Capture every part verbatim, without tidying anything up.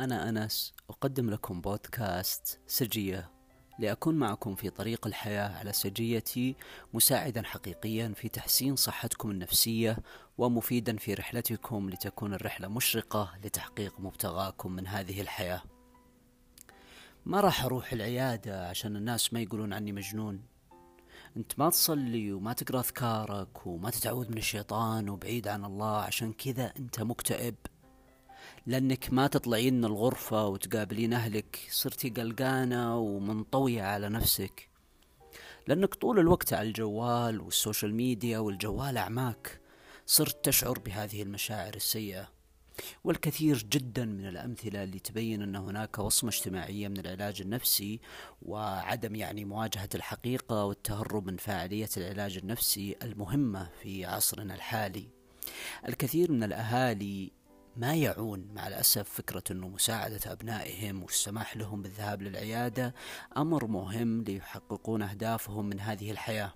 أنا أنس أقدم لكم بودكاست سجية لأكون معكم في طريق الحياة على سجيتي، مساعدا حقيقيا في تحسين صحتكم النفسية ومفيدا في رحلتكم لتكون الرحلة مشرقة لتحقيق مبتغاكم من هذه الحياة. ما راح أروح العيادة عشان الناس ما يقولون عني مجنون. أنت ما تصلي وما تقرأ أذكارك وما تتعوذ من الشيطان وبعيد عن الله، عشان كذا أنت مكتئب، لأنك ما تطلعين الغرفة وتقابلين أهلك، صرتي قلقانة ومنطوية على نفسك، لأنك طول الوقت على الجوال والسوشيال ميديا والجوال أعماك. صرت تشعر بهذه المشاعر السيئة، والكثير جدا من الأمثلة اللي تبين أن هناك وصمة اجتماعية من العلاج النفسي وعدم يعني مواجهة الحقيقة والتهرب من فاعلية العلاج النفسي المهمة في عصرنا الحالي. الكثير من الأهالي ما يعون مع الأسف فكرة أنه مساعدة أبنائهم والسماح لهم بالذهاب للعيادة أمر مهم ليحققون أهدافهم من هذه الحياة.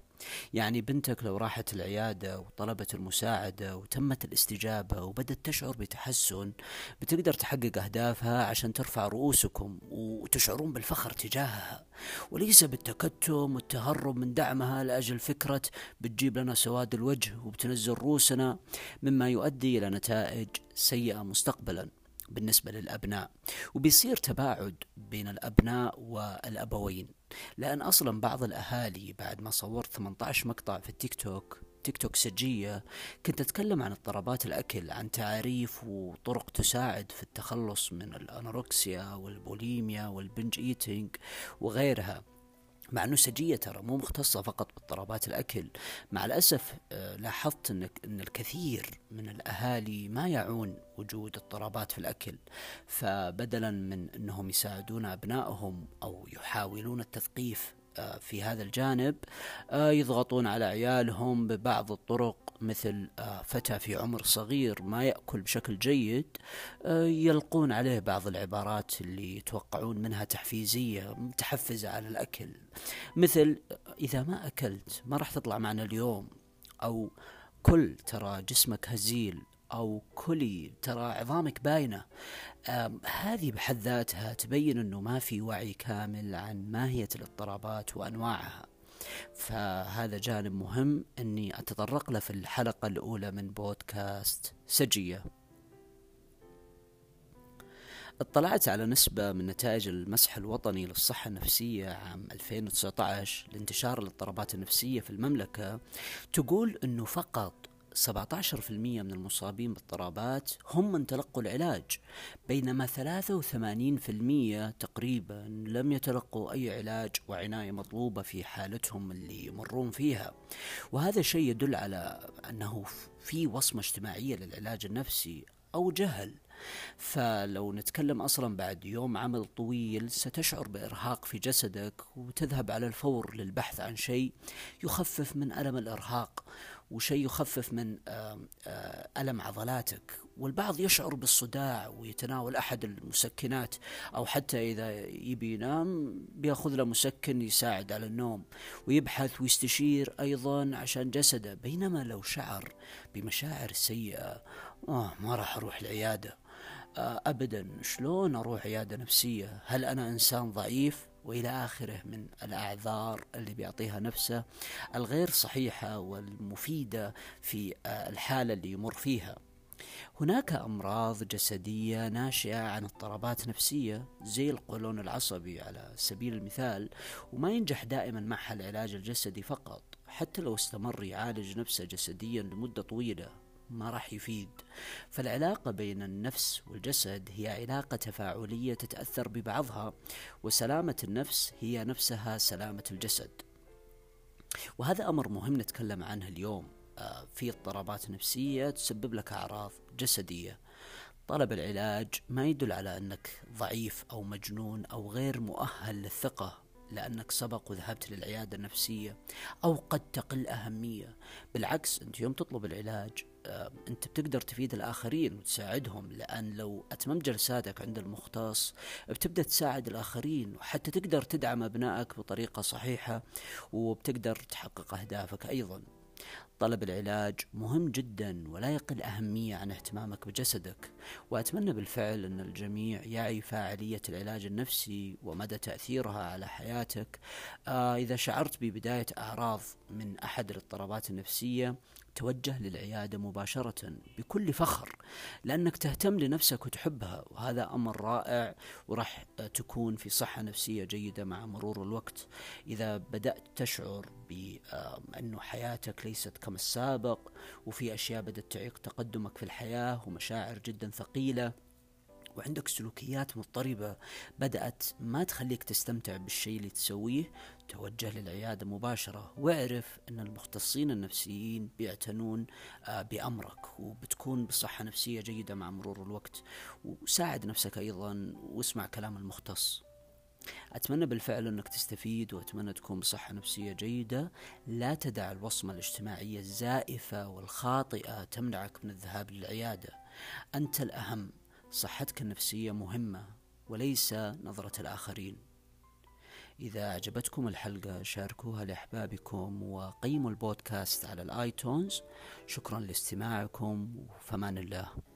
يعني بنتك لو راحت العيادة وطلبت المساعدة وتمت الاستجابة وبدت تشعر بتحسن، بتقدر تحقق أهدافها عشان ترفع رؤوسكم وتشعرون بالفخر تجاهها، وليس بالتكتم والتهرب من دعمها لأجل فكرة بتجيب لنا سواد الوجه وبتنزل رؤوسنا، مما يؤدي إلى نتائج سيئة مستقبلا بالنسبة للأبناء. وبيصير تباعد بين الأبناء والأبوين، لأن أصلا بعض الأهالي بعد ما صورت ثمانية عشر مقطع في التيك توك تيك توك سجية كنت أتكلم عن اضطرابات الأكل، عن تعريف وطرق تساعد في التخلص من الأنوركسيا والبوليميا والبنج إيتينج وغيرها، مع أنه سجية ترى مو مختصة فقط باضطرابات الأكل. مع الأسف لاحظت أن الكثير من الأهالي ما يعون وجود اضطرابات في الأكل، فبدلا من أنهم يساعدون أبنائهم أو يحاولون التثقيف في هذا الجانب، يضغطون على عيالهم ببعض الطرق، مثل فتى في عمر صغير ما يأكل بشكل جيد يلقون عليه بعض العبارات اللي يتوقعون منها تحفيزية متحفزة على الأكل، مثل إذا ما أكلت ما راح تطلع معنا اليوم، أو كل ترى جسمك هزيل، أو كلي ترى عظامك باينة. هذه بحد ذاتها تبين أنه ما في وعي كامل عن ماهية الاضطرابات وأنواعها، فهذا جانب مهم أني أتطرق له في الحلقة الأولى من بودكاست سجية. اطلعت على نسبة من نتائج المسح الوطني للصحة النفسية عام ألفين وتسعة عشر لانتشار الاضطرابات النفسية في المملكة، تقول أنه فقط سبعة عشر بالمئة من المصابين باضطرابات هم من تلقوا العلاج، بينما ثلاثة وثمانين بالمئة تقريبا لم يتلقوا أي علاج وعناية مطلوبة في حالتهم اللي يمرون فيها. وهذا شيء يدل على أنه في وصمة اجتماعية للعلاج النفسي أو جهل. فلو نتكلم أصلا بعد يوم عمل طويل ستشعر بإرهاق في جسدك وتذهب على الفور للبحث عن شيء يخفف من ألم الإرهاق وشيء يخفف من ألم عضلاتك. والبعض يشعر بالصداع ويتناول أحد المسكنات، أو حتى إذا يبي ينام بيأخذ له مسكن يساعد على النوم، ويبحث ويستشير أيضا عشان جسده. بينما لو شعر بمشاعر سيئة، آه ما راح أروح العيادة أبدا، شلون أروح عيادة نفسية، هل أنا إنسان ضعيف، وإلى آخره من الأعذار اللي بيعطيها نفسه الغير صحيحة والمفيدة في الحالة اللي يمر فيها. هناك أمراض جسدية ناشئة عن اضطرابات نفسية زي القولون العصبي على سبيل المثال، وما ينجح دائما معها العلاج الجسدي فقط، حتى لو استمر يعالج نفسه جسديا لمدة طويلة ما راح يفيد. فالعلاقة بين النفس والجسد هي علاقة تفاعلية تتأثر ببعضها، وسلامة النفس هي نفسها سلامة الجسد. وهذا أمر مهم نتكلم عنه اليوم. في اضطرابات نفسية تسبب لك أعراض جسدية، طلب العلاج ما يدل على أنك ضعيف أو مجنون أو غير مؤهل للثقة لأنك سبق وذهبت للعيادة النفسية، أو قد تقل أهمية. بالعكس، أنت يوم تطلب العلاج أنت بتقدر تفيد الآخرين وتساعدهم، لأن لو أتممت جلساتك عند المختص بتبدأ تساعد الآخرين، وحتى تقدر تدعم أبنائك بطريقة صحيحة، وبتقدر تحقق أهدافك أيضا. طلب العلاج مهم جدا ولا يقل أهمية عن اهتمامك بجسدك، وأتمنى بالفعل أن الجميع يعي فعالية العلاج النفسي ومدى تأثيرها على حياتك. آه إذا شعرت ببداية أعراض من أحد الاضطرابات النفسية توجه للعيادة مباشرة بكل فخر، لأنك تهتم لنفسك وتحبها، وهذا أمر رائع ورح تكون في صحة نفسية جيدة مع مرور الوقت. إذا بدأت تشعر بأنه حياتك ليست كما السابق وفي أشياء بدأت تعيق تقدمك في الحياة ومشاعر جدا ثقيلة وعندك سلوكيات مضطربة بدأت ما تخليك تستمتع بالشيء اللي تسويه، توجه للعيادة مباشرة، واعرف أن المختصين النفسيين بيعتنون بأمرك وبتكون بصحة نفسية جيدة مع مرور الوقت. وساعد نفسك أيضا واسمع كلام المختص. أتمنى بالفعل أنك تستفيد، وأتمنى تكون بصحة نفسية جيدة. لا تدع الوصمة الاجتماعية الزائفة والخاطئة تمنعك من الذهاب للعيادة. أنت الأهم، صحتك النفسية مهمة وليس نظرة الآخرين. إذا أعجبتكم الحلقة شاركوها لأحبابكم وقيموا البودكاست على الآيتونز. شكرا لاستماعكم، وفمان الله.